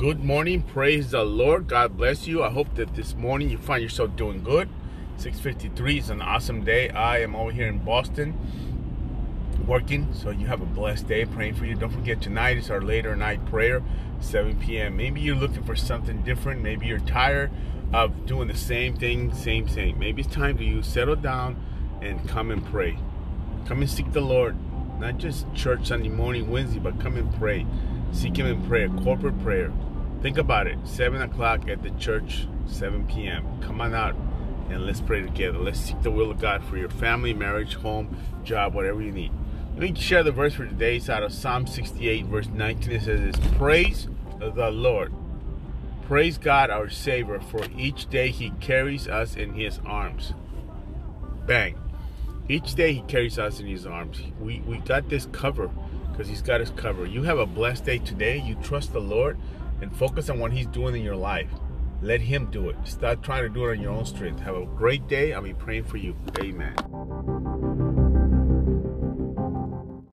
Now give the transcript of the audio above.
Good morning, praise the Lord, God bless you. I hope that this morning you find yourself doing good. 6:53 is an awesome day. I am over here in Boston working, so you have a blessed day. Praying for you. Don't forget, tonight is our later night prayer, 7 p.m. Maybe you're looking for something different. Maybe you're tired of doing the same thing, same. Maybe it's time to you settle down and come and pray. Come and seek the Lord. Not just church Sunday morning, Wednesday, but come and pray. Seek Him in prayer, corporate prayer. Think about it, 7 o'clock at the church, 7 p.m. Come on out and let's pray together. Let's seek the will of God for your family, marriage, home, job, whatever you need. Let me share the verse for today. It's out of Psalm 68, verse 19. It says this: praise the Lord. Praise God, our Savior, for each day He carries us in His arms. Bang. Each day He carries us in His arms. We got this covered because He's got us covered. You have a blessed day today. You trust the Lord. And focus on what He's doing in your life. Let Him do it. Stop trying to do it on your own strength. Have a great day. I'll be praying for you. Amen.